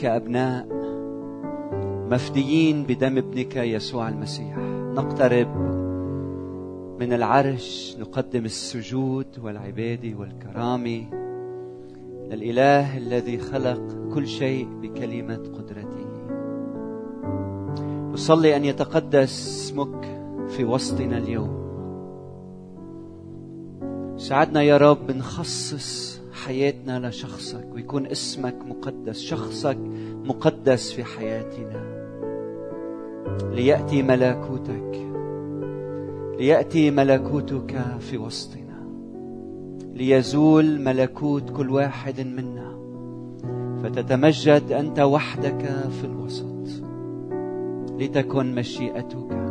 كأبناء مفديين بدم ابنك يسوع المسيح، نقترب من العرش، نقدم السجود والعبادة والكرامة للإله الذي خلق كل شيء بكلمة قدرته. نصلي أن يتقدس اسمك في وسطنا اليوم. ساعدنا يا رب نخصص حياتنا لشخصك ويكون اسمك مقدس، شخصك مقدس في حياتنا، ليأتي ملكوتك، ليأتي ملكوتك في وسطنا، ليزول ملكوت كل واحد منا فتتمجد أنت وحدك في الوسط، لتكن مشيئتك.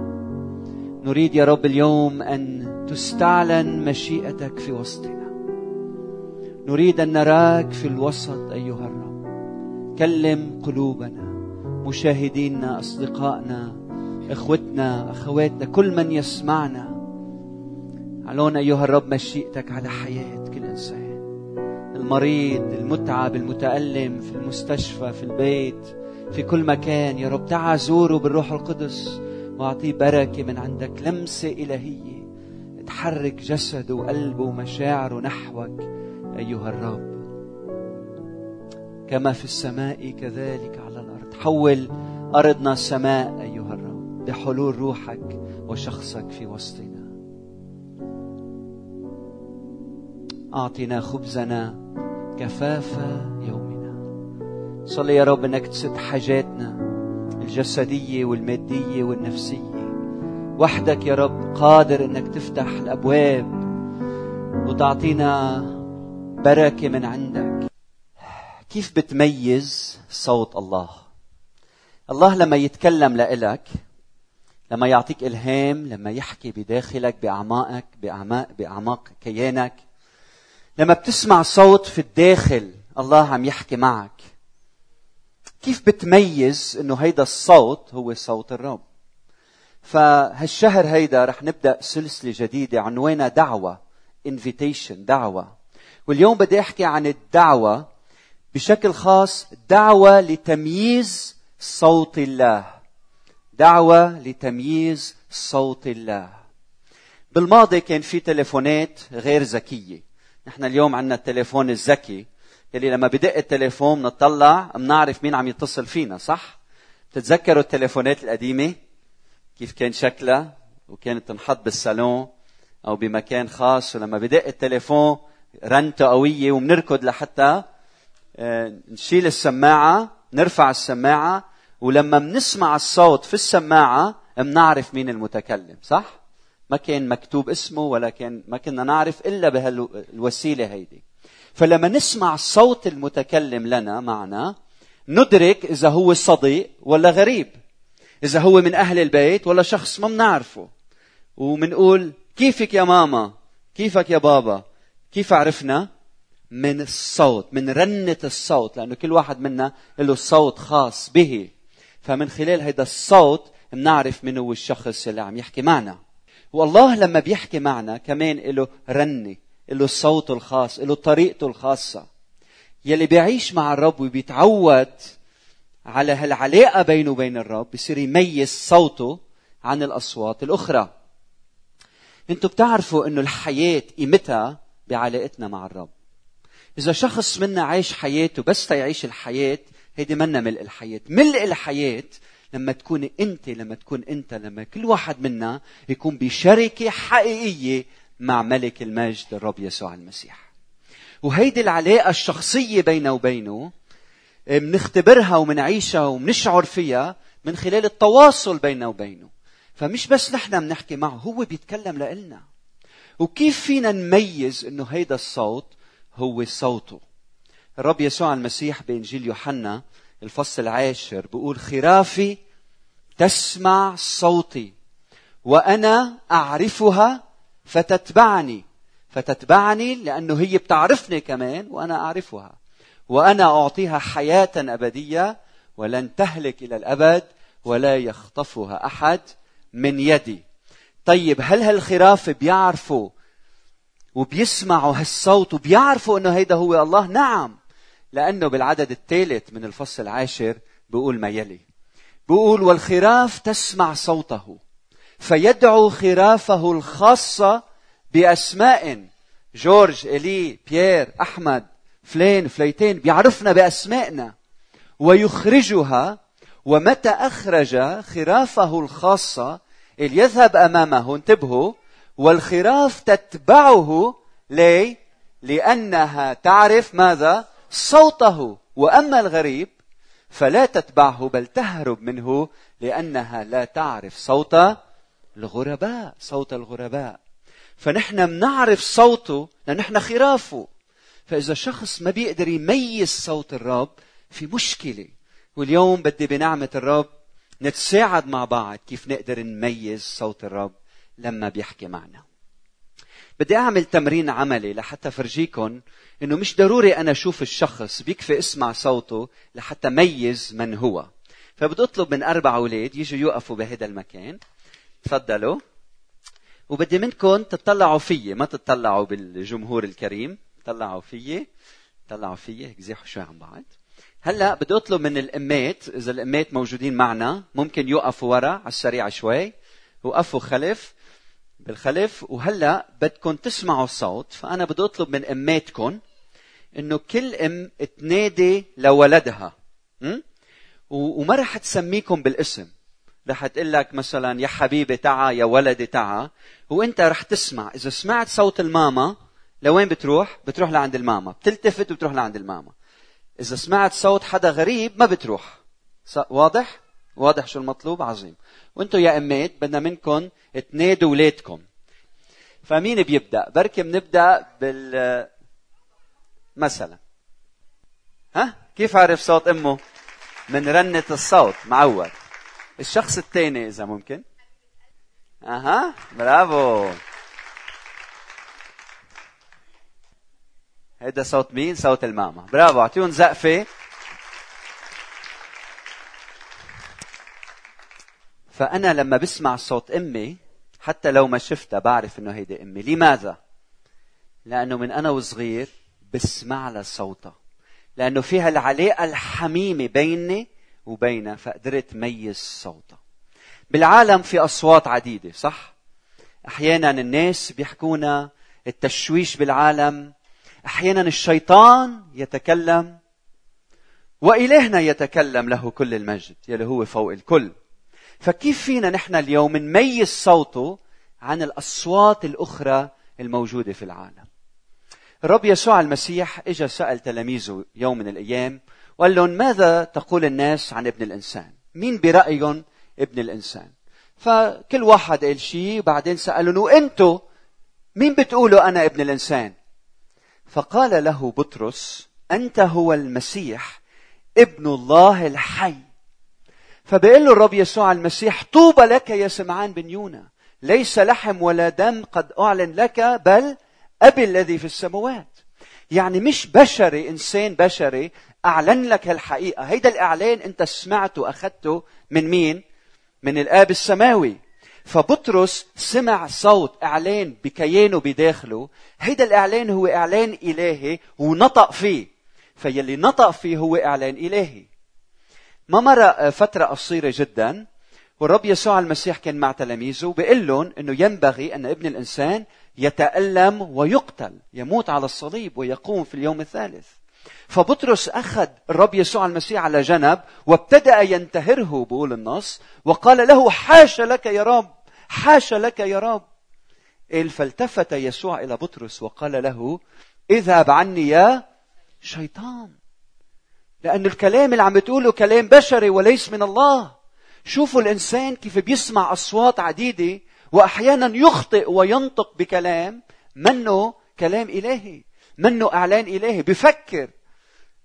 نريد يا رب اليوم أن تستعلن مشيئتك في وسطنا، نريد أن نراك في الوسط أيها الرب. كلم قلوبنا، مشاهدينا، أصدقائنا، إخوتنا، أخواتنا، كل من يسمعنا. علونا أيها الرب مشيئتك على حياة كل إنسان، المريض، المتعب، المتألم، في المستشفى، في البيت، في كل مكان. يا رب تعا زوره بالروح القدس واعطيه بركة من عندك، لمسة إلهية تحرك جسده وقلبه ومشاعره نحوك أيها الرب، كما في السماء كذلك على الأرض. حول أرضنا سماء أيها الرب بحلول روحك وشخصك في وسطنا. أعطنا خبزنا كفافة يومنا. صلي يا رب أنك تسد حاجاتنا الجسدية والمادية والنفسية. وحدك يا رب قادر أنك تفتح الأبواب وتعطينا بركة من عندك. كيف بتميز صوت الله؟ الله لما يتكلم لإلك، لما يعطيك إلهام، لما يحكي بداخلك، بأعماقك، بأعماق كيانك، لما بتسمع صوت في الداخل الله عم يحكي معك، كيف بتميز انه هيدا الصوت هو صوت الرب؟ فهالشهر هيدا رح نبدأ سلسلة جديدة عنوانها دعوة، invitation، دعوة. واليوم بدي احكي عن الدعوة بشكل خاص، دعوة لتمييز صوت الله، دعوة لتمييز صوت الله. بالماضي كان في تليفونات غير ذكية، نحن اليوم عندنا التليفون الذكي يلي لما بدق التليفون نطلع منعرف مين عم يتصل فينا، صح؟ بتتذكروا التليفونات القديمة كيف كان شكلها، وكانت تنحط بالصالون أو بمكان خاص، ولما بدق التليفون رنته قوية ومنركض لحتى نشيل السماعة، نرفع السماعة، ولما منسمع الصوت في السماعة منعرف مين المتكلم، صح؟ ما كان مكتوب اسمه ولا كان، ما كنا نعرف إلا بهالوسيلة هيدي. فلما نسمع صوت المتكلم لنا معنا ندرك إذا هو صديق ولا غريب، إذا هو من أهل البيت ولا شخص ما منعرفه، ومنقول كيفك يا ماما، كيفك يا بابا. كيف عرفنا؟ من الصوت، من رنة الصوت، لأنه كل واحد منا له صوت خاص به. فمن خلال هذا الصوت منعرف من هو الشخص اللي عم يحكي معنا. والله لما بيحكي معنا كمان له رنة، له صوته الخاص، له طريقته الخاصة. يلي بيعيش مع الرب وبيتعود على هالعلاقة بينه وبين الرب بيصير يميز صوته عن الأصوات الأخرى. انتوا بتعرفوا انه الحياة قيمتها بعلاقتنا مع الرب. إذا شخص منا عايش حياته بس تيعيش الحياة، هيدي منا ملء الحياة. ملء الحياة لما تكون انت، لما كل واحد منا يكون بشركة حقيقية مع ملك المجد الرب يسوع المسيح. وهيدي العلاقة الشخصية بينه وبينه منختبرها ومنعيشها ومنشعر فيها من خلال التواصل بينه وبينه. فمش بس نحن منحكي معه، هو بيتكلم لنا. وكيف فينا نميز انه هيدا الصوت هو صوته؟ الرب يسوع المسيح بإنجيل يوحنا الفصل 10 بيقول خرافي تسمع صوتي وأنا أعرفها فتتبعني لأنه هي بتعرفني كمان وأنا أعرفها، وأنا أعطيها حياة أبدية ولن تهلك إلى الأبد ولا يخطفها أحد من يدي. طيب هل هالخراف بيعرفوا وبيسمعوا هالصوت وبيعرفوا أنه هيدا هو الله؟ نعم، لأنه بالعدد الثالث من الفصل العاشر بيقول ما يلي. بيقول والخراف تسمع صوته فيدعو خرافه الخاصة بأسماء. جورج، إلي، بيير، أحمد، فلين، فليتين، بيعرفنا بأسمائنا. ويخرجها، ومتى أخرج خرافه الخاصة ليذهب أمامه، انتبهوا، والخراف تتبعه. ليه؟ لأنها تعرف ماذا؟ صوته. وأما الغريب فلا تتبعه بل تهرب منه لأنها لا تعرف صوت الغرباء. صوت الغرباء فنحن منعرف صوته لأن نحن خرافه. فإذا شخص ما بيقدر يميز صوت الرب في مشكلة. واليوم بدي بنعمة الرب نتساعد مع بعض كيف نقدر نميز صوت الرب لما بيحكي معنا. بدي أعمل تمرين عملي لحتى فرجيكم إنه مش ضروري أنا أشوف الشخص، بيكفي أسمع صوته لحتى ميز من هو. فبدي أطلب من 4 أولاد يجوا يوقفوا بهذا المكان. تفضلوا. وبدي منكم تطلعوا فيي، ما تطلعوا بالجمهور الكريم، تطلعوا فيي، تطلعوا فيي، زيحوا شوي عن بعض. هلا بدي أطلب من الأمات، إذا الأمات موجودين معنا ممكن يوقفوا ورا على السريع شوي، وقفوا خلف بالخلف. وهلا بدكم تسمعوا الصوت، فأنا بدي أطلب من أماتكم إنه كل أم تنادي لولدها، وما رح تسميكم بالاسم، رح تقول لك مثلا يا حبيبي تعا، يا ولدي تعا، وأنت رح تسمع. إذا سمعت صوت الماما لوين بتروح؟ بتروح لعند الماما، بتلتفت وبتروح لعند الماما. إذا سمعت صوت حدا غريب ما بتروح. واضح؟ واضح شو المطلوب؟ عظيم. وانتو يا أمات بدنا منكن تنادوا ولادكم. فمين بيبدأ؟ بركي بنبدأ بال مثلا. ها؟ كيف عرف صوت أمه؟ من رنة الصوت، معود. الشخص الثاني إذا ممكن. أها، برافو. هيدا صوت مين؟ صوت الماما. برافو، اعطيهم زقفة. فأنا لما بسمع صوت أمي حتى لو ما شفتها بعرف إنه هيدي أمي. لماذا؟ لأنه من أنا وصغير بسمع لها صوتها، لأنه فيها العلاقة الحميمة بيني وبينها، فقدرت ميز صوتها. بالعالم في أصوات عديدة، صح؟ أحيانا الناس بيحكونا، التشويش بالعالم، أحيانا الشيطان يتكلم، وإلهنا يتكلم له كل المجد يلي هو فوق الكل. فكيف فينا نحن اليوم نميز صوته عن الأصوات الأخرى الموجودة في العالم؟ الرب يسوع المسيح إجا سأل تلاميذه يوم من الأيام وقال لهم ماذا تقول الناس عن ابن الإنسان؟ مين برأيهم ابن الإنسان؟ فكل واحد قال شيء، بعدين سألهم وأنتوا مين بتقولوا أنا ابن الإنسان؟ فقال له بطرس أنت هو المسيح ابن الله الحي. فبيقول له الرب يسوع المسيح طوبى لك يا سمعان بن يونا، ليس لحم ولا دم قد أعلن لك بل أبي الذي في السماوات. يعني مش بشري، إنسان بشري أعلن لك هالحقيقة. هيدا الإعلان أنت سمعته أخذته من مين؟ من الآب السماوي. فبطرس سمع صوت إعلان بكيانه بداخله، هيدا الإعلان هو إعلان إلهي ونطق فيه. فيلي نطق فيه هو إعلان إلهي. ما مر فترة قصيرة جدا والرب يسوع المسيح كان مع تلاميذه وبيقول لهم أنه ينبغي أن ابن الإنسان يتألم ويقتل، يموت على الصليب ويقوم في اليوم الثالث. فبطرس أخذ الرب يسوع المسيح على جنب وابتدأ ينتهره، بقول النص، وقال له حاشا لك يا رب، حاشا لك يا رب. فالتفت يسوع إلى بطرس وقال له اذهب عني يا شيطان، لأن الكلام اللي عم بتقوله كلام بشري وليس من الله. شوفوا الإنسان كيف بيسمع أصوات عديدة وأحيانا يخطئ وينطق بكلام منه كلام إلهي، منه إعلان إلهي. بفكر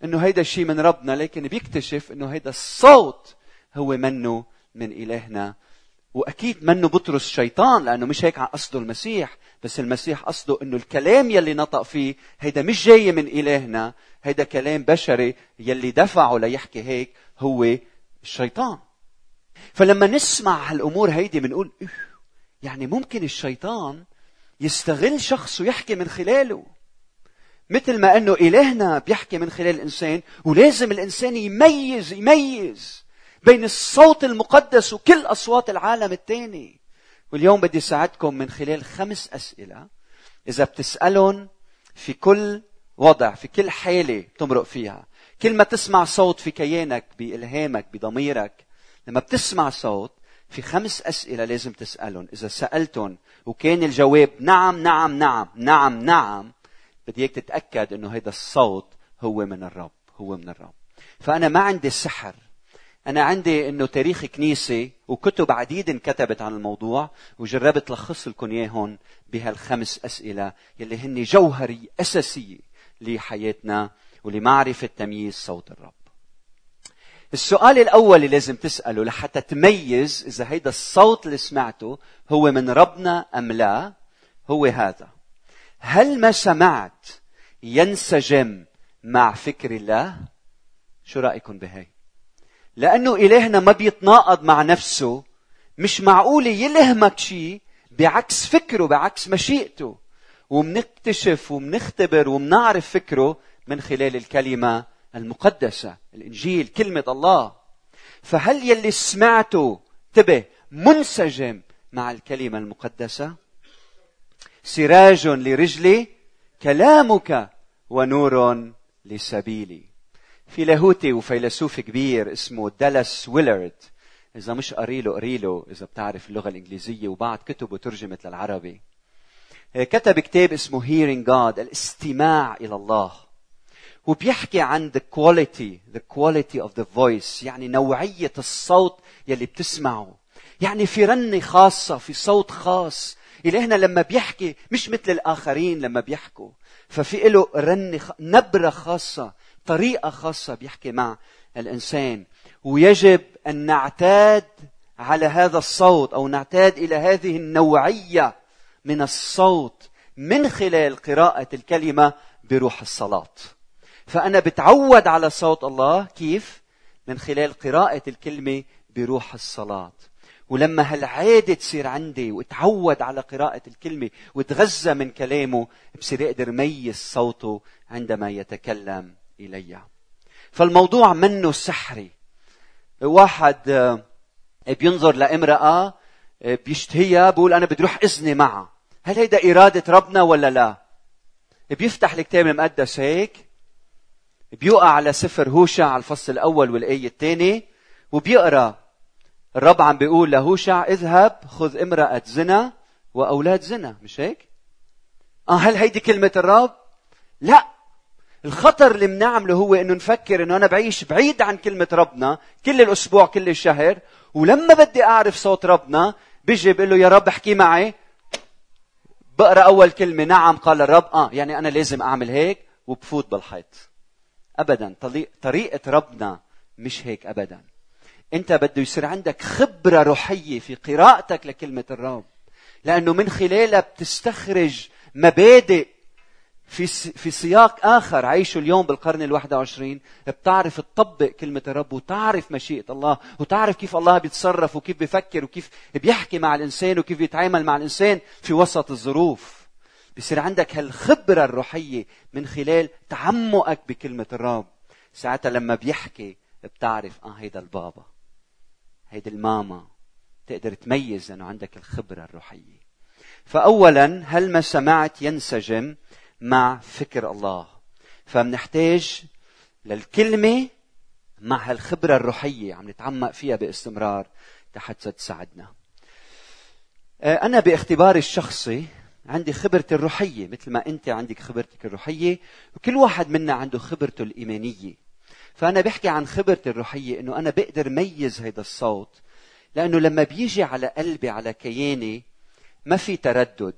إنه هيدا الشيء من ربنا، لكن بيكتشف إنه هيدا الصوت هو منه من إلهنا. وأكيد منه بطرس شيطان، لأنه مش هيك قصده المسيح. بس المسيح قصده إنه الكلام يلي نطق فيه هيدا مش جاي من إلهنا، هيدا كلام بشري يلي دفعه ليحكي هيك هو الشيطان. فلما نسمع هالأمور هيدي بنقول يعني ممكن الشيطان يستغل شخص ويحكي من خلاله. مثل ما أنه إلهنا بيحكي من خلال الإنسان، ولازم الإنسان يميز بين الصوت المقدس وكل أصوات العالم التاني. واليوم بدي ساعدكم من خلال 5 أسئلة إذا بتسألهم في كل وضع، في كل حالة بتمرق فيها، كل ما تسمع صوت في كيانك، بإلهامك، بضميرك، لما بتسمع صوت في 5 أسئلة لازم تسألهم. إذا سألتهم وكان الجواب نعم نعم نعم نعم نعم، بدي اياك تتأكد إنه هذا الصوت هو من الرب، هو من الرب. فأنا ما عندي سحر، أنا عندي إنه تاريخ كنيسة وكتب عديد انكتبت عن الموضوع، وجربت لخص لكم إياهم بهال5 أسئلة يلي هن جوهري أساسي لحياتنا ولمعرفة تمييز صوت الرب. السؤال الأول اللي لازم تسأله لحتى تميز إذا هيدا الصوت اللي سمعته هو من ربنا أم لا، هو هذا: هل ما سمعت ينسجم مع فكر الله؟ شو رأيكم بهاي؟ لأنه إلهنا ما بيتناقض مع نفسه، مش معقولة يلهمك شيء بعكس فكره، بعكس مشيئته. ومنكتشف ومنختبر ومنعرف فكره من خلال الكلمة المقدسة، الإنجيل، كلمة الله. فهل يلي سمعته منسجم مع الكلمة المقدسة؟ سراج لرجلي كلامك ونور لسبيلي. في لاهوتي وفيلسوف كبير اسمه دالاس ويلارد، إذا مش قريله قريله إذا بتعرف اللغة الإنجليزية، وبعد كتبه ترجمت للعربي. كتب كتاب اسمه Hearing God، الاستماع إلى الله، وبيحكي عن the quality of the voice، يعني نوعية الصوت يلي بتسمعه. يعني في رنة خاصة، في صوت خاص. إلهنا لما بيحكي مش مثل الآخرين لما بيحكوا، ففي له رنة، نبرة خاصة، طريقة خاصة بيحكي مع الإنسان. ويجب أن نعتاد على هذا الصوت، أو نعتاد إلى هذه النوعية من الصوت من خلال قراءة الكلمة بروح الصلاة. فأنا بتعود على صوت الله كيف؟ من خلال قراءة الكلمة بروح الصلاة. ولما هالعادة تصير عندي واتعود على قراءة الكلمة وتغذى من كلامه، بصير أقدر ميز صوته عندما يتكلم إلي. فالموضوع منه سحري. واحد بينظر لامرأة بيشتهيها، بقول أنا بدي أروح إذني معها، هل هيدا إرادة ربنا ولا لا؟ بيفتح الكتاب المقدس هيك، بيوقع على سفر هوشع على الفصل 1 والآية 2، وبيقرأ الرب عم بيقول لهوشع: اذهب خذ امرأة زنا وأولاد زنا. مش هيك؟ هل هيدي كلمة الرب؟ لا. الخطر اللي بنعمله هو إنه نفكر إنه أنا بعيش بعيد عن كلمة ربنا كل الأسبوع كل الشهر، ولما بدي أعرف صوت ربنا بيجي بقول له يا رب احكي معي، بقرأ أول كلمة نعم قال الرب، يعني أنا لازم أعمل هيك، وبفوت بالحيط. أبدا، طريقة ربنا مش هيك أبدا. أنت بده يصير عندك خبرة روحية في قراءتك لكلمة الرب، لأنه من خلالها بتستخرج مبادئ في سياق آخر عايشه اليوم بالقرن ال21. بتعرف تطبق كلمة الرب، وتعرف مشيئة الله، وتعرف كيف الله بيتصرف، وكيف بيفكر، وكيف بيحكي مع الإنسان، وكيف بيتعامل مع الإنسان في وسط الظروف. بيصير عندك هالخبرة الروحية من خلال تعمقك بكلمة الرب. ساعتها لما بيحكي بتعرف هيدا البابا، هيدا الماما، تقدر تميز لأنه عندك الخبرة الروحية. فأولا، هل ما سمعت ينسجم مع فكر الله؟ فمنحتاج للكلمة مع هالخبرة الروحية، عم نتعمق فيها باستمرار حتى تساعدنا. أنا باختباري الشخصي عندي خبرتي الروحية، مثل ما أنت عندك خبرتك الروحية، وكل واحد منا عنده خبرته الإيمانية. فأنا بحكي عن خبرتي الروحية إنه أنا بقدر ميز هيدا الصوت، لأنه لما بيجي على قلبي، على كياني، ما في تردد،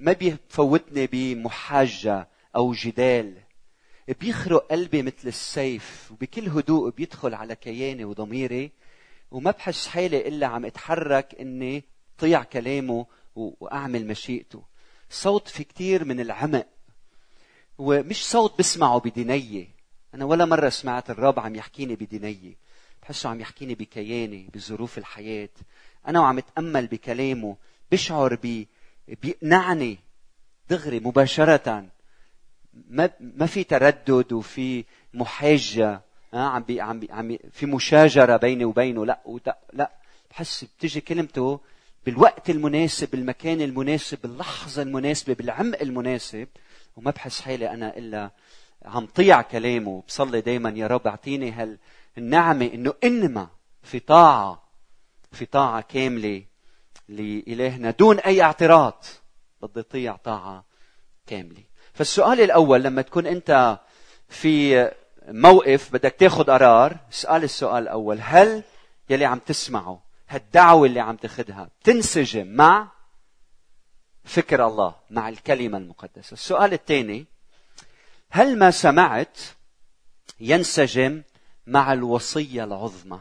ما بيفوتني بمحاجة أو جدال. بيخرق قلبي مثل السيف، وبكل هدوء بيدخل على كياني وضميري، وما بحس حالي إلا عم اتحرك إني طيع كلامه وأعمل مشيئته. صوت في كتير من العمق، ومش صوت بسمعه بدنية. أنا ولا مرة سمعت الرب عم يحكيني بدنية، بحسه عم يحكيني بكياني، بظروف الحياة. أنا وعم أتأمل بكلامه بشعر بيقنعني دغري مباشرة ما في تردد وفي محاجة، عم في مشاجرة بيني وبينه، لا بحس بتجي كلمته بالوقت المناسب، بالمكان المناسب، باللحظة المناسبة، بالعمق المناسب، وما بحس حالي أنا إلا عم طيع كلامه. بصلي دايما يا رب أعطيني هالنعمة إنه إنما في طاعة كاملة لإلهنا دون أي اعتراض. بدي طيع طاعة كاملة. فالسؤال الأول لما تكون أنت في موقف بدك تاخد قرار، اسأل السؤال الأول: هل يلي عم تسمعه، هالدعوة اللي عم تاخدها، تنسجم مع فكر الله، مع الكلمة المقدسة؟ السؤال الثاني: هل ما سمعت ينسجم مع الوصية العظمى؟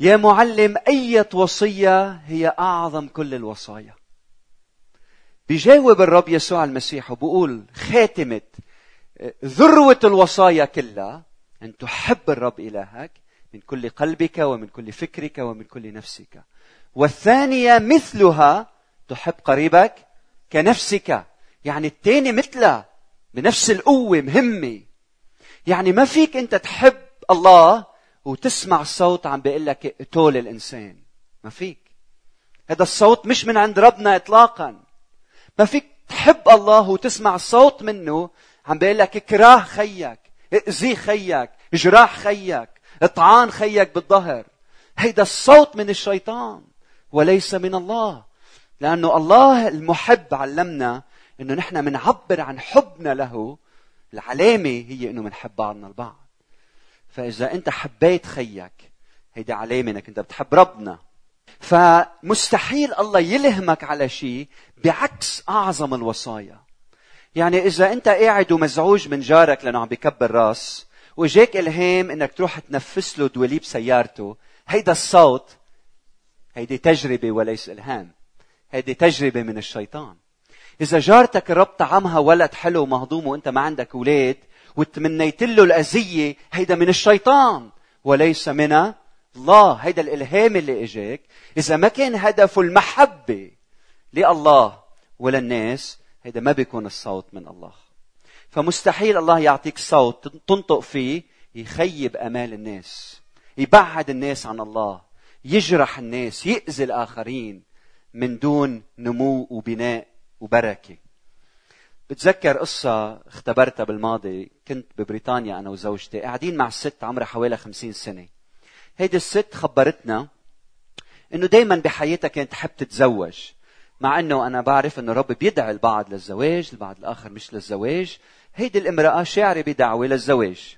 يا معلم، أي وصية هي أعظم كل الوصايا؟ بيجاوب الرب يسوع المسيح وبقول خاتمة ذروة الوصايا كلها: أن تحب الرب إلهك من كل قلبك ومن كل فكرك ومن كل نفسك. والثانية مثلها: تحب قريبك كنفسك. يعني الثاني مثلها بنفس القوة، مهمة. يعني ما فيك أنت تحب الله وتسمع الصوت عم بيقول لك اقتل الإنسان. ما فيك. هذا الصوت مش من عند ربنا إطلاقا. ما فيك تحب الله وتسمع الصوت منه عم بيقول لك اكره خيك، اذي خيك، اجراح خيك، اطعان خيك بالظهر. هيدا الصوت من الشيطان وليس من الله. لأنه الله المحب علمنا إنه نحن منعبر عن حبنا له، العلامة هي إنه منحب بعضنا البعض. فإذا أنت حبيت خيك، هيدا علامة إنك أنت بتحب ربنا. فمستحيل الله يلهمك على شيء بعكس أعظم الوصايا. يعني إذا أنت قاعد ومزعوج من جارك لأنه عم بيكبر راس، وجاك إلهام إنك تروح تنفس له دوليب سيارته، هيدا الصوت، هيدي تجربة وليس إلهام، هيدي تجربة من الشيطان. إذا جارتك الرب طعمها ولد حلو ومهضوم وأنت ما عندك أولاد وتمنيت له الأذية، هيدا من الشيطان وليس من الله. هيدا الإلهام اللي إجاك إذا ما كان هدفه المحبة لله ولا الناس، هيدا ما بيكون الصوت من الله. فمستحيل الله يعطيك صوت تنطق فيه يخيب أمال الناس، يبعد الناس عن الله، يجرح الناس، يؤذي الآخرين من دون نمو وبناء وبركة. بتذكر قصة اختبرتها بالماضي. كنت ببريطانيا أنا وزوجتي قاعدين مع الست عمرها حوالي 50 سنة. هيدي الست خبرتنا إنه دايما بحياتها كانت تحب تتزوج، مع إنه أنا بعرف إنه الرب بيدعي البعض للزواج، البعض الآخر مش للزواج. هيدي الامرأة شاعرة بدعوة للزواج.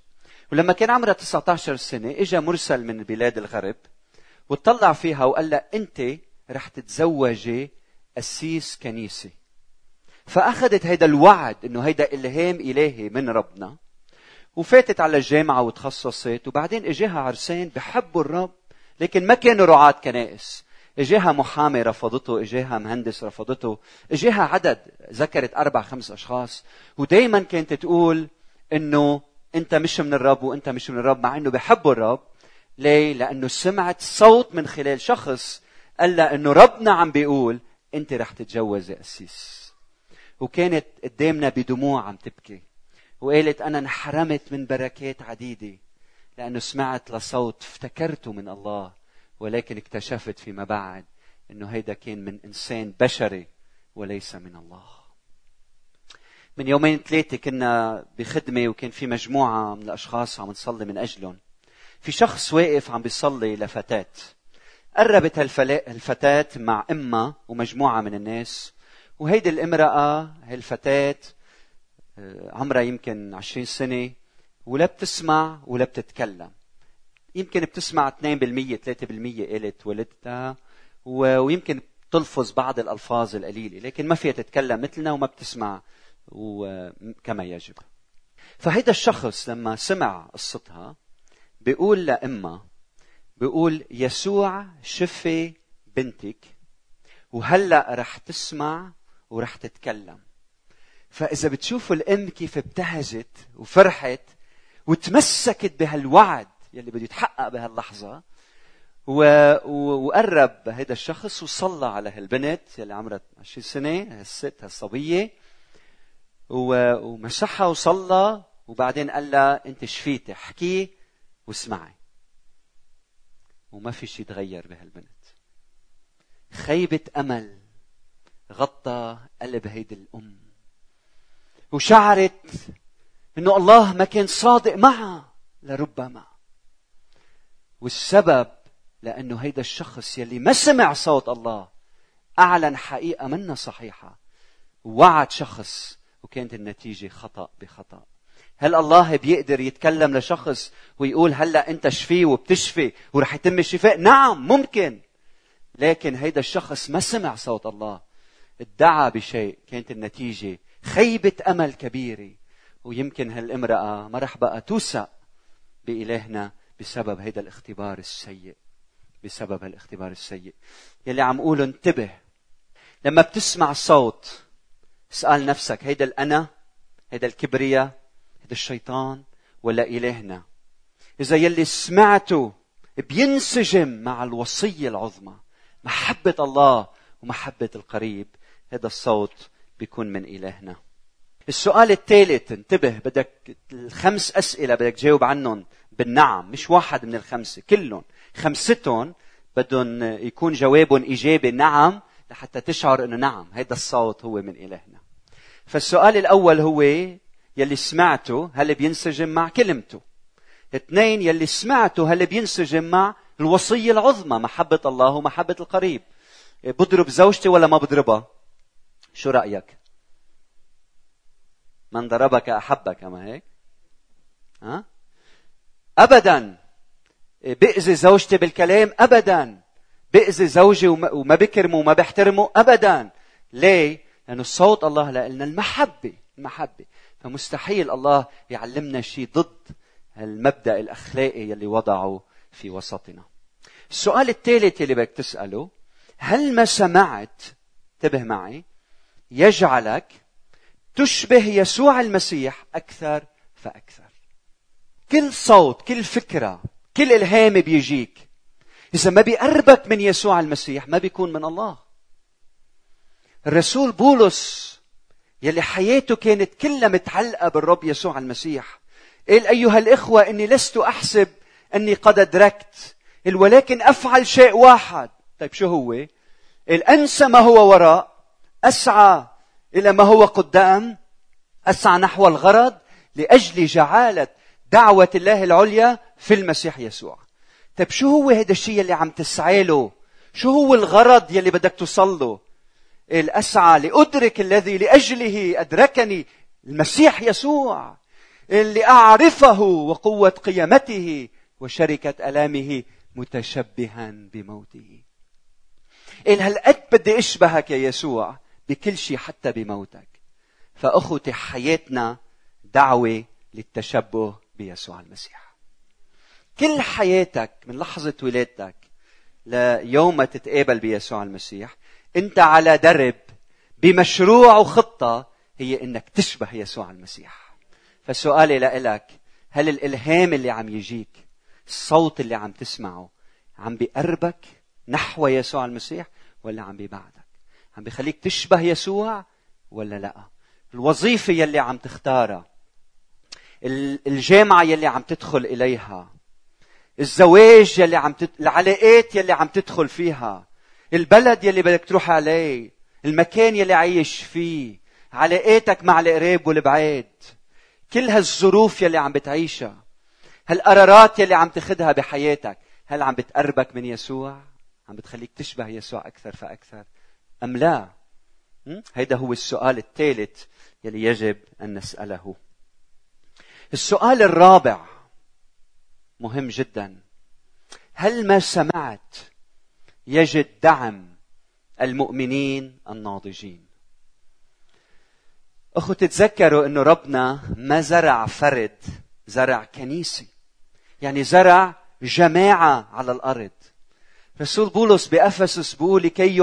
ولما كان عمرها 19 سنة إجا مرسل من بلاد الغرب وطلع فيها وقال لها: أنت رح تتزوجي قسيس كنيسة. فأخذت هيدا الوعد إنه هيدا إلهام إلهي من ربنا، وفاتت على الجامعة وتخصصت. وبعدين إجاها عرسان بحبوا الرب لكن ما كانوا رعاة كنائس. إجاها محامي رفضته، إجاها مهندس رفضته، إجاها عدد، ذكرت 4-5 أشخاص. ودايما كانت تقول إنه أنت مش من الرب وأنت مش من الرب، مع إنه بحبوا الرب. ليه؟ لأنه سمعت صوت من خلال شخص قال لها إنه ربنا عم بيقول أنت رح تتجوزي قسيس. وكانت قدامنا بدموع عم تبكي وقالت: أنا انحرمت من بركات عديدة لأنه سمعت لصوت افتكرته من الله، ولكن اكتشفت فيما بعد إنه هيدا كان من إنسان بشري وليس من الله. من 2-3 كنا بخدمة وكان في مجموعة من الأشخاص عم نصلي من أجلهم. في شخص واقف عم بيصلي لفتاة. قربت هالفتاة مع أمها ومجموعة من الناس. وهيدي الامرأة، هالفتاة، عمرها يمكن 20 سنة، ولا بتسمع ولا بتتكلم. يمكن بتسمع 2%-3% قالت ولدتها، ويمكن تلفظ بعض الألفاظ القليلة، لكن ما فيها تتكلم مثلنا وما بتسمع كما يجب. فهيدا الشخص لما سمع قصتها بيقول لأمها، بيقول: يسوع شفي بنتك، وهلأ رح تسمع ورح تتكلم. فإذا بتشوفوا الأم كيف ابتهجت وفرحت وتمسكت بهالوعد يلي بده يتحقق بهاللحظة، وقرب هيدا الشخص وصلى على هالبنت يلي عمرها 20 سنة، هالست، هالصبية، ومسحها وصلى، وبعدين قال لها انت شفيتي، احكيه واسمعي. وما في شيء تغير بهالبنت. خيبة امل غطى قلب هيدي الام، وشعرت انه الله ما كان صادق معها لربما. والسبب لانه هيدا الشخص يلي ما سمع صوت الله اعلن حقيقة منا صحيحة، ووعد شخص، وكانت النتيجة خطأ بخطأ. هل الله بيقدر يتكلم لشخص ويقول هلا انت شفي وبتشفي ورح يتم الشفاء؟ نعم ممكن، لكن هيدا الشخص ما سمع صوت الله، ادعى بشيء، كانت النتيجة خيبة امل كبيرة. ويمكن هالامرأة ما رح بقى توثق بإلهنا بسبب هيدا الاختبار السيء، بسبب هالاختبار السيء. يلي عم قوله انتبه، لما بتسمع الصوت اسأل نفسك هيدا الأنا، هيدا الكبرياء، هيدا الشيطان، ولا إلهنا؟ إذا يلي سمعته بينسجم مع الوصية العظمى، محبة الله ومحبة القريب، هيدا الصوت بيكون من إلهنا. السؤال الثالث، انتبه، بدك 5 أسئلة بدك تجاوب عنهم بالنعم، مش 1 من 5، كلهم 5 بدهم يكون جوابهم إيجابي نعم، لحتى تشعر انه نعم هيدا الصوت هو من إلهنا. فالسؤال الأول هو يلي سمعته هل بينسجم مع كلمته؟ 2 يلي سمعته هل بينسجم مع الوصية العظمى، محبة الله ومحبة القريب؟ بضرب زوجتي ولا ما بضربها؟ شو رأيك؟ من ضربك أحبك، أما هيك؟ ها؟ أبدا. بأذي زوجتي بالكلام؟ أبدا. بأذي زوجي وما بكرمه وما بحترمه؟ أبدا. ليه؟ لأنه صوت الله لنا المحبة، المحبة. فمستحيل الله يعلمنا شيء ضد المبدأ الأخلاقي اللي وضعه في وسطنا. السؤال الثالث اللي بدك تسأله، هل ما سمعت، انتبه معي، يجعلك تشبه يسوع المسيح أكثر فأكثر؟ كل صوت، كل فكرة، كل إلهام بيجيك، إذا ما بيقربك من يسوع المسيح ما بيكون من الله. الرسول بولس يلي حياته كانت كلها متعلقة بالرب يسوع المسيح قال أيها الإخوة إني لست أحسب أني قد أدركت، ولكن أفعل شيء واحد. طيب شو هو؟ قال أنسى ما هو وراء، أسعى إلى ما هو قدام، أسعى نحو الغرض لأجل جعالة دعوة الله العليا في المسيح يسوع. طيب شو هو هذا الشيء اللي عم تسعى له؟ شو هو الغرض يلي بدك توصل له؟ الأسعى لأدرك الذي لأجله أدركني، المسيح يسوع، اللي أعرفه وقوة قيامته وشركة ألامه متشبها بموته. هالقد بدي أشبهك يا يسوع بكل شيء حتى بموتك. فأخوتي حياتنا دعوة للتشبه بيسوع المسيح. كل حياتك من لحظة ولادتك ليوم ما تتقابل بيسوع المسيح أنت على درب بمشروع وخطة هي أنك تشبه يسوع المسيح. فالسؤال لك، هل الإلهام اللي عم يجيك، الصوت اللي عم تسمعه، عم بيقربك نحو يسوع المسيح ولا عم بيبعدك؟ عم بيخليك تشبه يسوع ولا لا؟ الوظيفة يلي عم تختارها، الجامعة يلي عم تدخل إليها، الزواج يلي العلاقات يلي عم تدخل فيها، البلد يلي بدك تروح عليه، المكان يلي عايش فيه، علاقاتك مع القريب والبعاد، كل هالظروف يلي عم بتعيشها، هالقرارات يلي عم تاخدها بحياتك، هل عم بتقربك من يسوع؟ عم بتخليك تشبه يسوع أكثر فأكثر أم لا؟ هيدا هو السؤال الثالث يلي يجب أن نسأله. السؤال الرابع مهم جدا، هل ما سمعت يجد دعم المؤمنين الناضجين؟ أخو تتذكروا أنه ربنا ما زرع فرد، زرع كنيسة، يعني زرع جماعة على الأرض. رسول بولس بأفسس بيقول لكي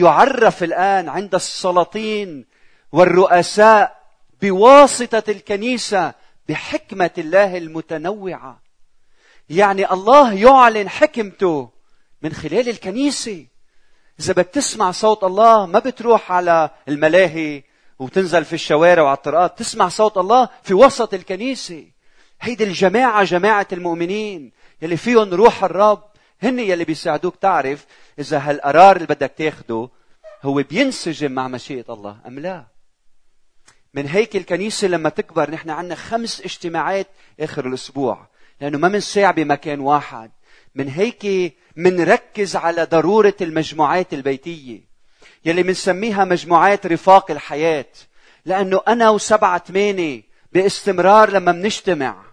يعرف الآن عند السلاطين والرؤساء بواسطة الكنيسة بحكمة الله المتنوعة. يعني الله يعلن حكمته من خلال الكنيسة. إذا بتسمع صوت الله ما بتروح على الملاهي وبتنزل في الشوارع وعلى الطرقات تسمع صوت الله في وسط الكنيسة. هيدي الجماعة جماعة المؤمنين يلي فيهم روح الرب، هن يلي بيساعدوك تعرف إذا هالقرار اللي بدك تاخده هو بينسجم مع مشيئة الله أم لا. من هيك الكنيسة لما تكبر، نحن عندنا 5 اجتماعات آخر الأسبوع لأنه ما منساع بمكان واحد. من هيك منركز على ضرورة المجموعات البيتية يلي منسميها مجموعات رفاق الحياة، لأنه أنا و7-8 باستمرار لما منجتمع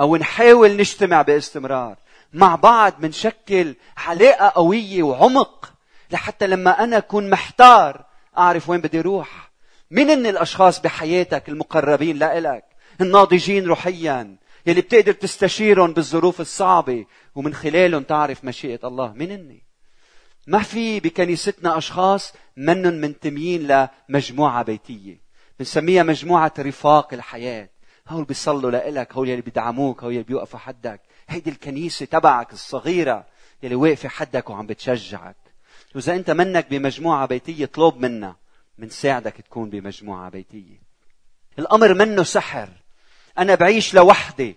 أو نحاول نجتمع باستمرار مع بعض منشكل علاقة قوية وعمق، لحتى لما أنا أكون محتار أعرف وين بدي روح. مين إن الأشخاص بحياتك المقربين لإلك الناضجين روحياً يلي بتقدر تستشيرهم بالظروف الصعبة ومن خلالهم تعرف مشيئة الله؟ مين إني؟ ما في بكنيستنا أشخاص منهم منتميين لمجموعة بيتية، بنسميها مجموعة رفاق الحياة. هول بيصلوا لإلك، هول يلي بيدعموك، هول يلي بيوقفوا حدك. هيدي الكنيسة تبعك الصغيرة يلي واقفة حدك وعم بتشجعك. وإذا أنت منك بمجموعة بيتية طلب منا منساعدك تكون بمجموعة بيتية. الأمر منه سحر. أنا بعيش لوحدي،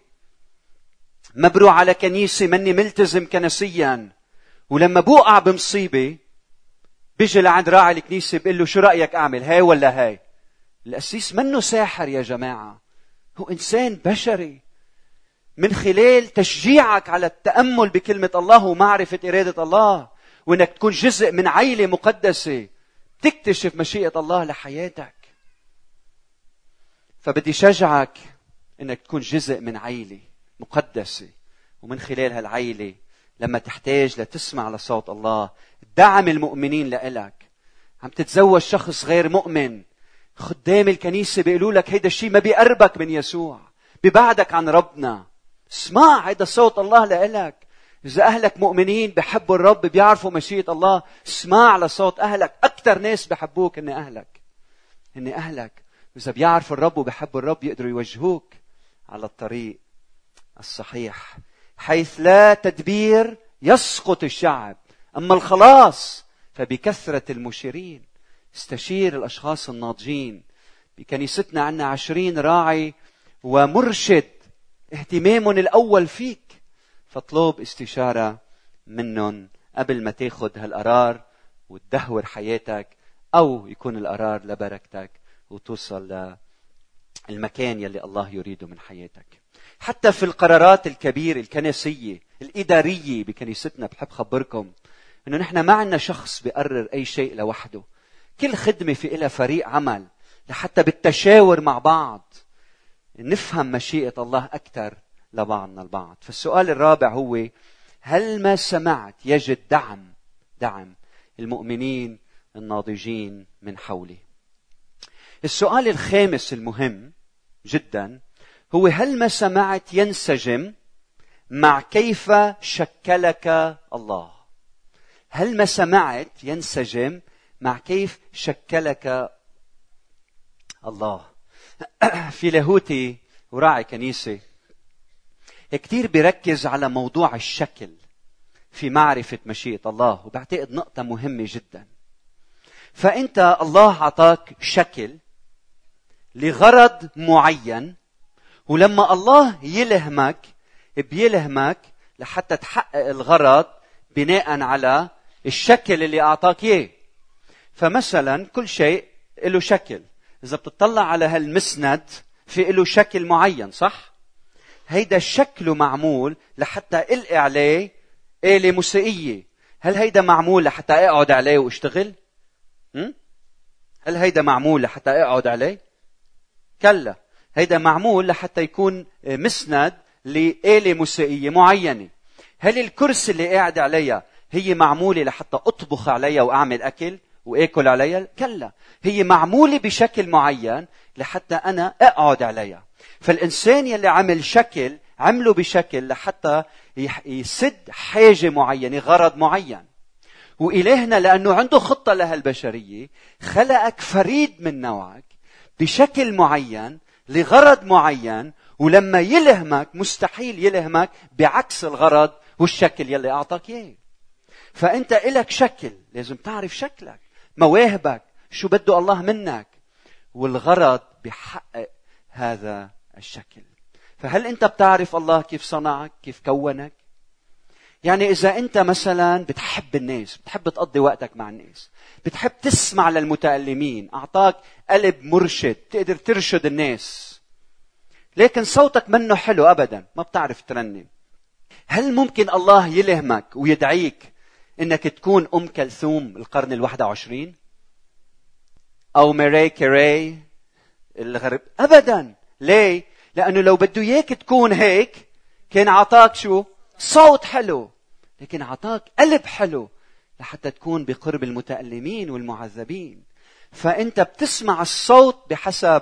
مبرو على كنيسة، مني ملتزم كنسيا، ولما بوقع بمصيبة بيجي لعند راعي الكنيسة بيقول له شو رأيك أعمل هاي ولا هاي؟ القسيس منه ساحر يا جماعة، هو إنسان بشري. من خلال تشجيعك على التأمل بكلمة الله ومعرفة إرادة الله وإنك تكون جزء من عائلة مقدسة تكتشف مشيئة الله لحياتك. فبدي شجعك إنك تكون جزء من عائلة مقدسة، ومن خلال هالعائلة لما تحتاج لتسمع لصوت الله دعم المؤمنين لإلك. عم تتزوج شخص غير مؤمن، خدام الكنيسة بيقولوا لك هيدا الشيء ما بيقربك من يسوع، ببعدك عن ربنا، اسمع هيدا صوت الله لإلك. إذا أهلك مؤمنين بحبوا الرب بيعرفوا مشيئة الله، اسمع لصوت أهلك. أكتر ناس بحبوك إن أهلك، إن أهلك إذا بيعرفوا الرب وبحبوا الرب يقدروا يوجهوك على الطريق الصحيح، حيث لا تدبير يسقط الشعب، أما الخلاص فبكثرة المشيرين. استشير الأشخاص الناضجين. بكنيستنا عندنا 20 راعي ومرشد اهتمامهم الأول فيك، فاطلب استشارة منهم قبل ما تاخد هالقرار وتدهور حياتك، أو يكون القرار لبركتك وتوصل للمكان يلي الله يريده من حياتك. حتى في القرارات الكبيرة الكنسية الإدارية بكنيستنا، بحب خبركم إنه نحن ما عندنا شخص بيقرر أي شيء لوحده. كل خدمة في إلها فريق عمل، لحتى بالتشاور مع بعض نفهم مشيئة الله أكثر لبعضنا البعض. فالسؤال الرابع هو هل ما سمعت يجد دعم المؤمنين الناضجين من حولي؟ السؤال الخامس المهم جدا هو هل ما سمعت ينسجم مع كيف شكلك الله؟ هل ما سمعت ينسجم مع كيف شكلك الله؟ في لاهوتي وراعي كنيسة كتير بيركز على موضوع الشكل في معرفة مشيئة الله، وبعتقد نقطة مهمة جدا. فأنت الله عطاك شكل لغرض معين، ولما الله يلهمك لحتى تحقق الغرض بناء على الشكل اللي أعطاك إياه. فمثلا كل شيء له شكل. إذا بتطلع على هالمسند في له شكل معين، صح؟ هيدا شكله معمول لحتى ألقي عليه آلة موسيقية. هل هيدا معمول لحتى أقعد عليه وأشتغل؟ هل هيدا معمول لحتى أقعد عليه؟ كلا، هيدا معمول لحتى يكون مسند لآلة موسيقية معينة. هل الكرسي اللي قاعد عليها هي معمولة لحتى أطبخ عليها وأعمل أكل وآكل عليها؟ كلا، هي معمولة بشكل معين لحتى أنا أقعد عليها. فالإنسان يلي عمل شكل عمله بشكل لحتى يسد حاجة معينة، غرض معين. وإلهنا لأنه عنده خطة لهالبشرية خلقك فريد من نوعك بشكل معين لغرض معين، ولما يلهمك مستحيل يلهمك بعكس الغرض والشكل يلي أعطاك إياه. فأنت إلك شكل، لازم تعرف شكلك، مواهبك، شو بده الله منك. والغرض بيحقق هذا الشكل. فهل أنت بتعرف الله كيف صنعك، كيف كونك؟ يعني إذا أنت مثلا بتحب الناس، بتحب تقضي وقتك مع الناس، بتحب تسمع للمتألمين، أعطاك قلب مرشد تقدر ترشد الناس، لكن صوتك منه حلو أبدا، ما بتعرف ترنم، هل ممكن الله يلهمك ويدعيك إنك تكون أم كلثوم القرن 21 أو ميري كيري الغرب؟ أبدا. ليه؟ لأنه لو بده إياك تكون هيك كان عطاك شو؟ صوت حلو، لكن عطاك قلب حلو لحتى تكون بقرب المتألمين والمعذبين. فأنت بتسمع الصوت بحسب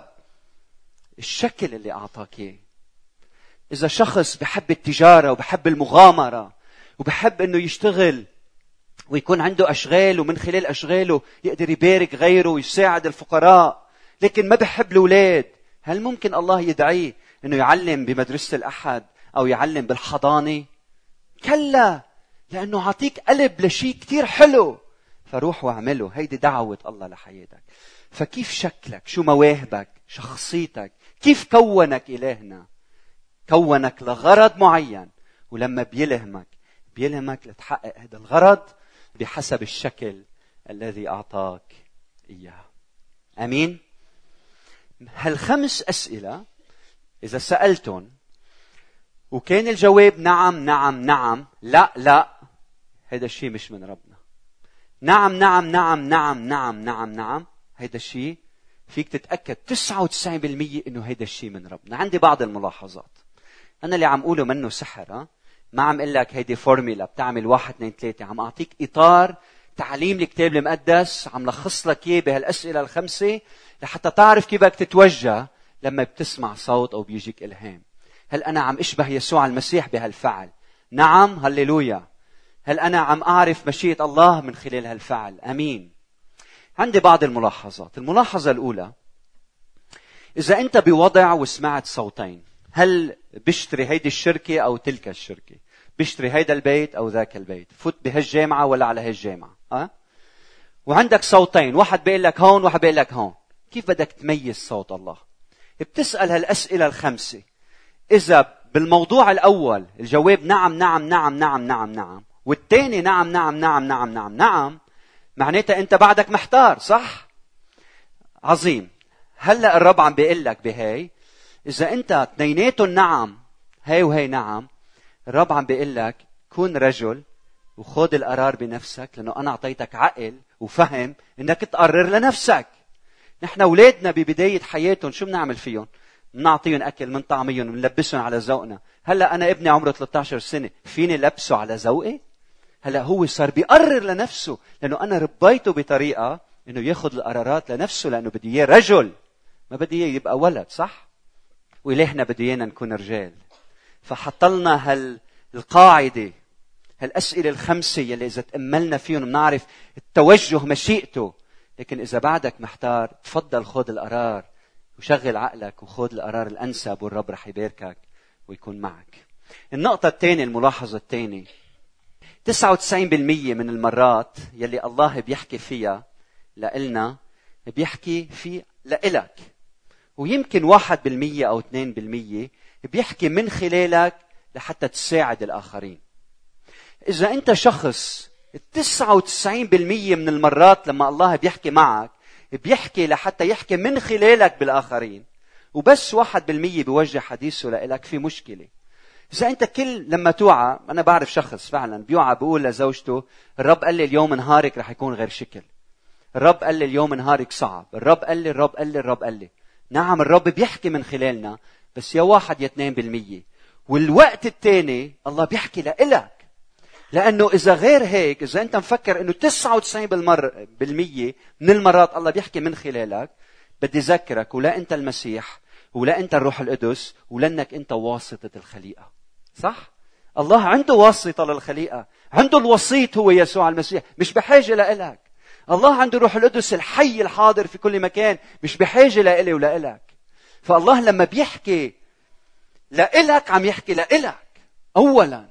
الشكل اللي أعطاك إياه. إذا شخص بحب التجارة وبحب المغامرة وبحب إنه يشتغل ويكون عنده أشغال ومن خلال أشغاله يقدر يبارك غيره ويساعد الفقراء، لكن ما بحب الأولاد، هل ممكن الله يدعيه إنه يعلم بمدرسة الأحد أو يعلم بالحضانة؟ كلا، لأنه عطيك قلب لشيء كتير حلو، فروح واعمله. هيدي دعوة الله لحياتك. فكيف شكلك؟ شو مواهبك؟ شخصيتك؟ كيف كونك إلهنا؟ كونك لغرض معين، ولما بيلهمك لتحقق هذا الغرض بحسب الشكل الذي أعطاك إياه. أمين؟ هالخمس أسئلة إذا سألتن وكان الجواب نعم نعم نعم، لا لا، هذا الشيء مش من ربنا، نعم نعم نعم نعم نعم نعم نعم، هذا الشيء فيك تتأكد 99% إنه هذا الشيء من ربنا. عندي بعض الملاحظات، أنا اللي عم أقوله منه سحرة، ما عم أقول لك هيدي فورميلا بتعمل 1 2 3، عم أعطيك إطار تعليم الكتاب المقدس، عم لخص لك إيه بهالأسئلة ال5 لحتى تعرف كيف بدك تتوجه لما بتسمع صوت أو بيجيك إلهام. هل أنا عم أشبه يسوع المسيح بهالفعل؟ نعم، هللويا. هل أنا عم أعرف مشيئة الله من خلال هالفعل؟ أمين. عندي بعض الملاحظات. الملاحظة الأولى، إذا أنت بوضع وسمعت صوتين، هل بشتري هيدي الشركة أو تلك الشركة؟ بشتري هيدا البيت أو ذاك البيت؟ فوت بهالجامعة ولا على هالجامعة؟ وعندك صوتين، واحد بيقول لك هون واحد بيقول لك هون، كيف بدك تميز صوت الله؟ بتسأل هالأسئلة ال5. إذا بالموضوع الأول الجواب نعم نعم نعم نعم نعم نعم، والتاني نعم نعم نعم نعم نعم نعم، معناتها أنت بعدك محتار، صح؟ عظيم. هلأ الرب عم بيقول لك بهاي، إذا أنت اثنيناتهم نعم، هاي وهي نعم، الرب عم بيقول لك كن رجل وخذ القرار بنفسك، لأنه أنا أعطيتك عقل وفهم أنك تقرر لنفسك. نحن أولادنا ببداية حياتهم شو بنعمل فيهم؟ منعطيهم أكل، من طعميهم، منلبسهم على ذوقنا. هلأ أنا ابني عمره 13 سنة، فيني لبسه على ذوقي؟ هلأ هو صار بيقرر لنفسه، لأنه أنا ربيته بطريقة أنه ياخد القرارات لنفسه، لأنه بدي إياه رجل، ما بدي إياه يبقى ولد، صح؟ وإلهنا بدي إيانا نكون رجال. فحطلنا هالقاعدة، هالأسئلة ال5 يلي إذا تأملنا فيهم بنعرف التوجه مشيئته. لكن إذا بعدك محتار، تفضل خذ القرار وشغل عقلك وخذ القرار الأنسب، والرب رح يباركك ويكون معك. النقطة الثانية، الملاحظة الثانية، 99% من المرات يلي الله بيحكي فيها لإلنا بيحكي في لإلك، ويمكن 1% أو 2% بيحكي من خلالك لحتى تساعد الآخرين. إذا أنت شخص 99% من المرات لما الله بيحكي معك بيحكي لحتى يحكي من خلالك بالآخرين، وبس 1% بيوجه حديثه لإلك، في مشكلة. إذا أنت كل لما توعى، أنا بعرف شخص فعلا بيوعى بيقول لزوجته الرب قال لي اليوم نهارك رح يكون غير شكل، الرب قال لي اليوم نهارك صعب، الرب قال لي. نعم، الرب بيحكي من خلالنا، بس يا 1 يا 2%، والوقت الثاني الله بيحكي لإلك. لأنه إذا غير هيك، إذا أنت مفكر أنه 99% من المرات الله بيحكي من خلالك، بدي ذكرك ولا أنت المسيح ولا أنت الروح القدس، ولأنك أنت واسطة الخليقة، صح؟ الله عنده واسطة للخليقة، عنده الوسيط هو يسوع المسيح، مش بحاجة لإلك. الله عنده روح القدس الحي الحاضر في كل مكان، مش بحاجة لإلي ولا إلك. فالله لما بيحكي لإلك عم يحكي لإلك أولاً،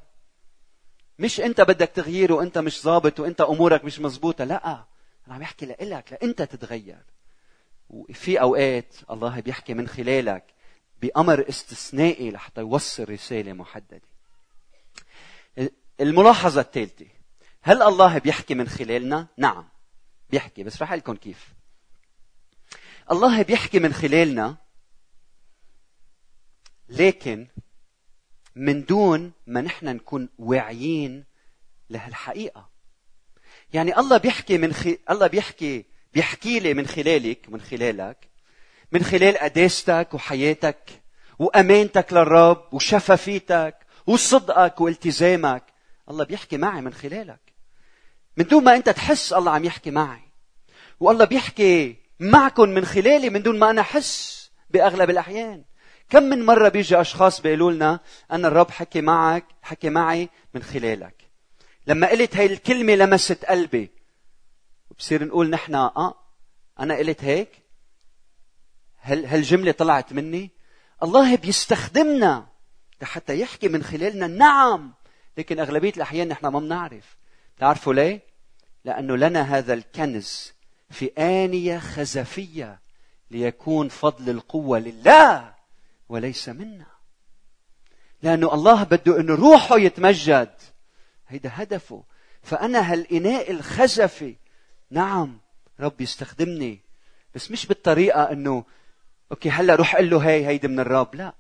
مش أنت بدك تغيير وأنت مش ظابط وأنت أمورك مش مزبوطة، لا، أنا عم يحكي لإلك لأنت تتغير. وفي أوقات الله بيحكي من خلالك بأمر استثنائي لحتى يوصل رسالة محددة. الملاحظة الثالثة، هل الله بيحكي من خلالنا؟ نعم بيحكي، بس رح لكم كيف. الله بيحكي من خلالنا لكن من دون ما نحن نكون واعيين لهالحقيقة. يعني الله بيحكي بيحكي لي من خلالك، من خلالك، من خلال قداستك وحياتك وأمانتك للرب وشفافيتك وصدقك والتزامك. الله بيحكي معي من خلالك من دون ما أنت تحس. الله عم يحكي معي، والله بيحكي معكن من خلالي من دون ما أنا أحس بأغلب الأحيان. كم من مرة بيجي أشخاص بيقولوا لنا أن الرب حكي معك، حكي معي من خلالك. لما قلت هاي الكلمة لمست قلبي، وبصير نقول نحن أنا قلت هيك، هالجملة طلعت مني. الله بيستخدمنا حتى يحكي من خلالنا، نعم، لكن أغلبية الأحيان نحن ما بنعرف. تعرفوا ليه؟ لأنه لنا هذا الكنز في آنية خزفية ليكون فضل القوة لله وليس منا، لأنه الله بده أن روحه يتمجد، هيدا هدفه. فأنا هالإناء الخزفي، نعم رب يستخدمني، بس مش بالطريقة أنه أوكي هلأ روح قل له هيدا من الرب. لا،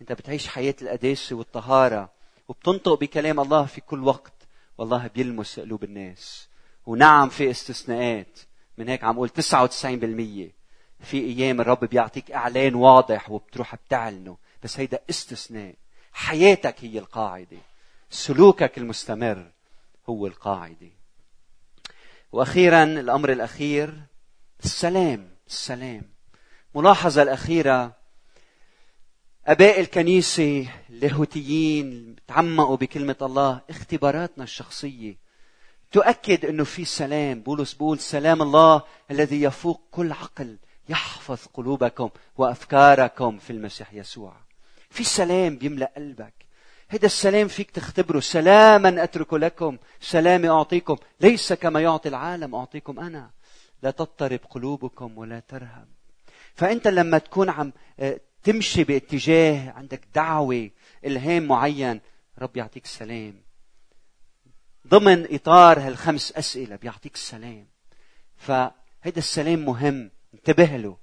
أنت بتعيش حياة القداسة والطهارة وبتنطق بكلام الله في كل وقت، والله بيلمس قلوب الناس. ونعم في استثناءات، من هيك عم أقول 99% في أيام الرب بيعطيك إعلان واضح وبتروح بتعلنه، بس هيدا استثناء. حياتك هي القاعدة، سلوكك المستمر هو القاعدة. وأخيرا الأمر الأخير، السلام. السلام، ملاحظة الأخيرة، أباء الكنيسة اللاهوتيين تعمقوا بكلمة الله. اختباراتنا الشخصية تؤكد أنه في سلام. بولس بيقول سلام الله الذي يفوق كل عقل يحفظ قلوبكم وأفكاركم في المسيح يسوع. في سلام بيملأ قلبك، هذا السلام فيك تختبره. سلاما أترك لكم، سلامي أعطيكم، ليس كما يعطي العالم أعطيكم أنا، لا تضطرب قلوبكم ولا ترهب. فأنت لما تكون عم تمشي باتجاه، عندك دعوة، إلهام معين، رب يعطيك سلام ضمن إطار هالخمس أسئلة، بيعطيك السلام. فهذا السلام مهم، انتبه له.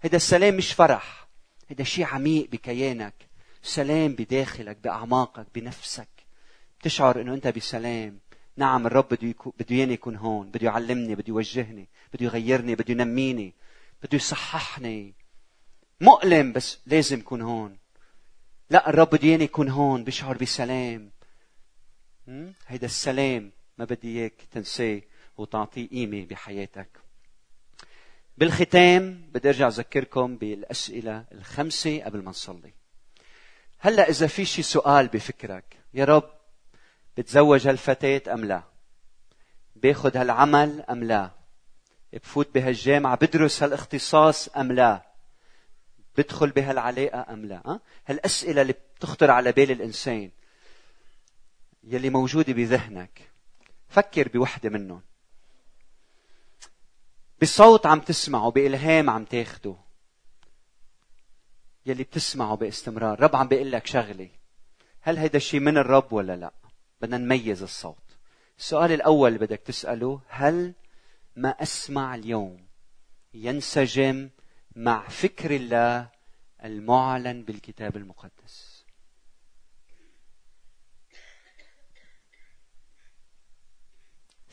هذا السلام مش فرح، هذا شيء عميق بكيانك، سلام بداخلك، بأعماقك، بنفسك، بتشعر إنه أنت بسلام. نعم الرب بده إياني يكون هون، بده يعلمني، بده يوجهني، بده يغيرني، بده ينميني، بده يصححني. مؤلم بس لازم يكون هون. لا، الرب بده إياني يكون هون، بشعر بسلام. هيدا السلام ما بدي إياك تنسيه وتعطيه قيمة بحياتك. بالختام بدي أرجع أذكركم بالأسئلة الخمسة قبل ما نصلي. هلأ إذا في شي سؤال بفكرك، يا رب بتزوج هالفتاة أم لا؟ باخد هالعمل أم لا؟ بفوت بهالجامعة، بدرس هالاختصاص أم لا؟ بدخل بهالعلاقة أم لا؟ هالأسئلة اللي بتخطر على بال الإنسان يلي موجودة بذهنك، فكر بوحدة منهم بصوت عم تسمعه، بإلهام عم تاخده، يلي بتسمعه باستمرار، رب عم بيقول لك شغلي. هل هيدا الشيء من الرب ولا لا؟ بدنا نميز الصوت. السؤال الأول اللي بدك تسأله، هل ما أسمع اليوم ينسجم مع فكر الله المعلن بالكتاب المقدس؟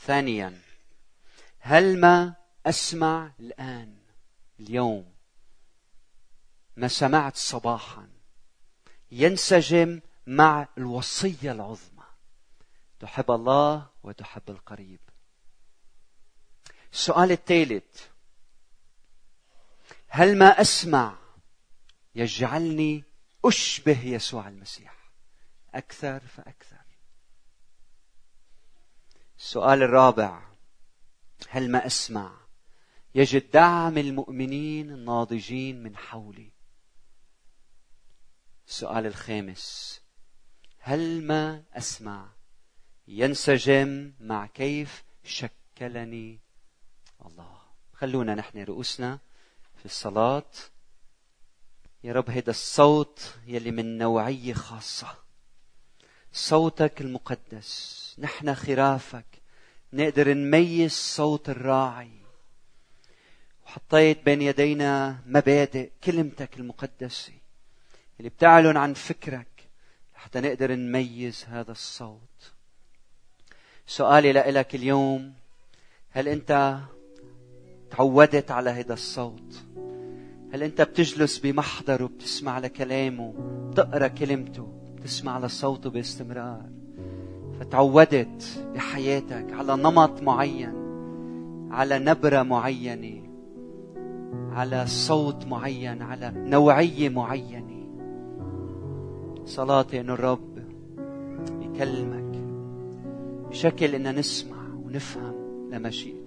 ثانيا، هل ما أسمع الآن اليوم ما سمعت صباحا ينسجم مع الوصية العظمى، تحب الله وتحب القريب؟ السؤال الثالث، هل ما أسمع يجعلني أشبه يسوع المسيح أكثر فأكثر؟ السؤال الرابع، هل ما أسمع يجد دعم المؤمنين الناضجين من حولي؟ السؤال الخامس، هل ما أسمع ينسجم مع كيف شكلني الله؟ خلونا نحن رؤوسنا في الصلاة. يا رب هيدا الصوت يلي من نوعية خاصة، صوتك المقدس، نحن خرافك، نقدر نميز صوت الراعي. وحطيت بين يدينا مبادئ كلمتك المقدسة اللي بتعلن عن فكرك حتى نقدر نميز هذا الصوت. سؤالي لإلك اليوم، هل أنت تعودت على هذا الصوت؟ هل أنت بتجلس بمحضره، بتسمع لكلامه، بتقرأ كلمته، بتسمع لصوته باستمرار؟ فتعودت بحياتك على نمط معين، على نبرة معينة، على صوت معين، على نوعية معينة. صلاتي أن الرب يكلمك بشكل أن نسمع ونفهم لمشيئته.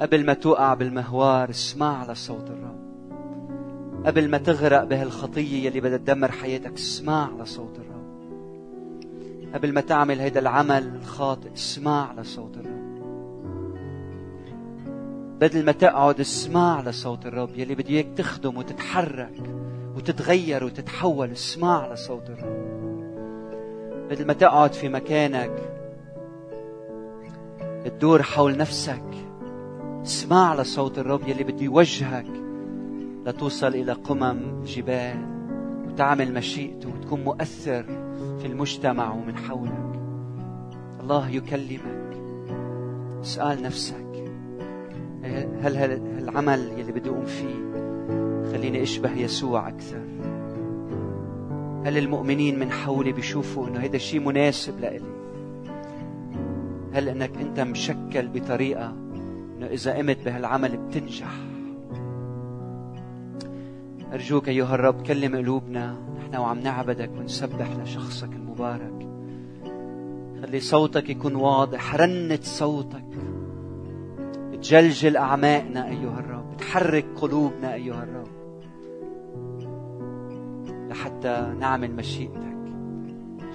قبل ما توقع بالمهوار اسمع لصوت الرب، قبل ما تغرق بهالخطية اللي بدها تدمر حياتك اسمع لصوت الرب، قبل ما تعمل هيدا العمل الخاطئ اسمع لصوت الرب، بدل ما تقعد اسمع لصوت الرب يلي بده اياك تخدم وتتحرك وتتغير وتتحول. اسمع لصوت الرب بدل ما تقعد في مكانك تدور حول نفسك. اسمع لصوت الرب يلي بده يوجهك لتوصل إلى قمم جبال وتعمل مشيئته وتكون مؤثر في المجتمع ومن حولك. الله يكلمك، اسأل نفسك هل العمل يلي بدي أقوم فيه خليني أشبه يسوع أكثر؟ هل المؤمنين من حولي بيشوفوا إنه هيدا شيء مناسب لإلي؟ هل إنك أنت مشكل بطريقة إنه إذا قمت بهالعمل بتنجح؟ أرجوك أيها الرب كلم قلوبنا نحن وعم نعبدك ونسبح لشخصك المبارك. خلي صوتك يكون واضح، رنة صوتك تجلجل أعماقنا أيها الرب، تحرك قلوبنا أيها الرب لحتى نعمل مشيئتك.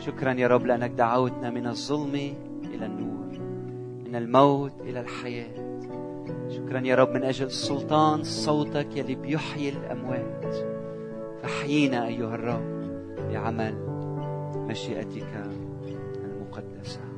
شكرا يا رب لأنك دعوتنا من الظلمة إلى النور، من الموت إلى الحياة. شكرا يا رب من أجل سلطان صوتك يلي بيحيي الأموات. فحيينا أيها الرب بعمل مشيئتك المقدسة.